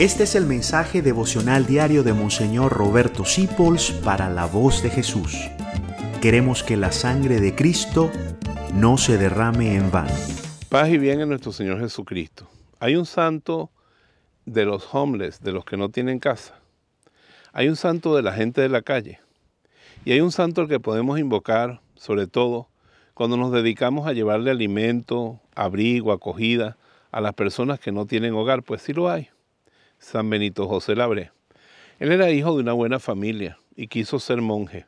Este es el mensaje devocional diario de Monseñor Roberto Sipols para La Voz de Jesús. Queremos que la sangre de Cristo no se derrame en vano. Paz y bien en nuestro Señor Jesucristo. Hay un santo de los homeless, de los que no tienen casa. Hay un santo de la gente de la calle. Y hay un santo al que podemos invocar, sobre todo, cuando nos dedicamos a llevarle alimento, abrigo, acogida a las personas que no tienen hogar, pues sí lo hay. San Benito José Labré. Él era hijo de una buena familia y quiso ser monje,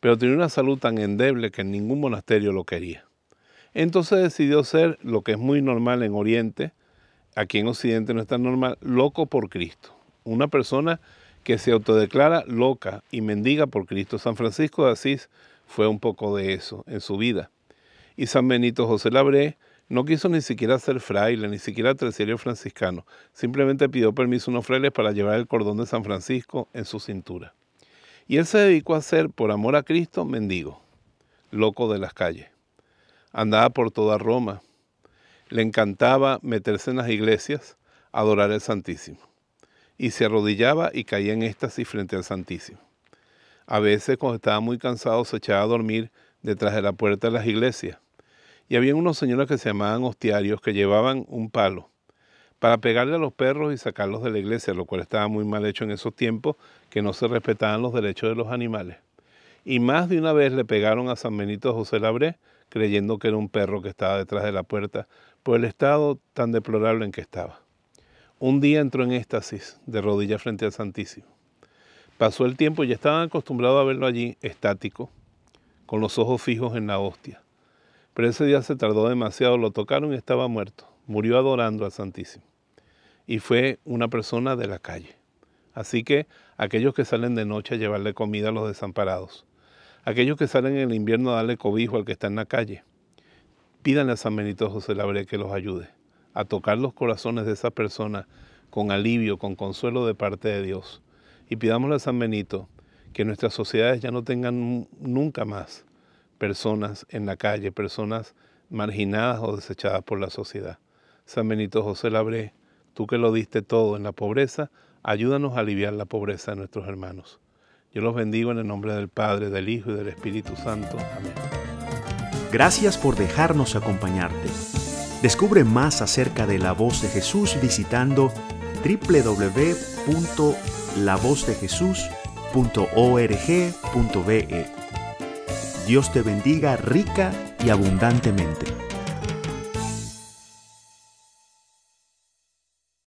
pero tenía una salud tan endeble que en ningún monasterio lo quería. Entonces decidió ser, lo que es muy normal en Oriente, aquí en Occidente no es tan normal, loco por Cristo. Una persona que se autodeclara loca y mendiga por Cristo. San Francisco de Asís fue un poco de eso en su vida. Y San Benito José Labré no quiso ni siquiera ser fraile, ni siquiera terciario franciscano. Simplemente pidió permiso a unos frailes para llevar el cordón de San Francisco en su cintura. Y él se dedicó a ser, por amor a Cristo, mendigo, loco de las calles. Andaba por toda Roma. Le encantaba meterse en las iglesias, adorar al Santísimo. Y se arrodillaba y caía en éxtasis frente al Santísimo. A veces, cuando estaba muy cansado, se echaba a dormir detrás de la puerta de las iglesias. Y había unos señores que se llamaban hostiarios que llevaban un palo para pegarle a los perros y sacarlos de la iglesia, lo cual estaba muy mal hecho en esos tiempos que no se respetaban los derechos de los animales. Y más de una vez le pegaron a San Benito José Labré creyendo que era un perro que estaba detrás de la puerta por el estado tan deplorable en que estaba. Un día entró en éxtasis de rodillas frente al Santísimo. Pasó el tiempo y ya estaban acostumbrados a verlo allí estático, con los ojos fijos en la hostia. Pero ese día se tardó demasiado, lo tocaron y estaba muerto. Murió adorando al Santísimo. Y fue una persona de la calle. Así que aquellos que salen de noche a llevarle comida a los desamparados, aquellos que salen en el invierno a darle cobijo al que está en la calle, pídanle a San Benito José Labré que los ayude a tocar los corazones de esas personas con alivio, con consuelo de parte de Dios. Y pidámosle a San Benito que nuestras sociedades ya no tengan nunca más personas en la calle, personas marginadas o desechadas por la sociedad. San Benito José Labré, tú que lo diste todo en la pobreza, ayúdanos a aliviar la pobreza de nuestros hermanos. Yo los bendigo en el nombre del Padre, del Hijo y del Espíritu Santo. Amén. Gracias por dejarnos acompañarte. Descubre más acerca de La Voz de Jesús visitando www.lavozdejesus.org.be. Dios te bendiga rica y abundantemente.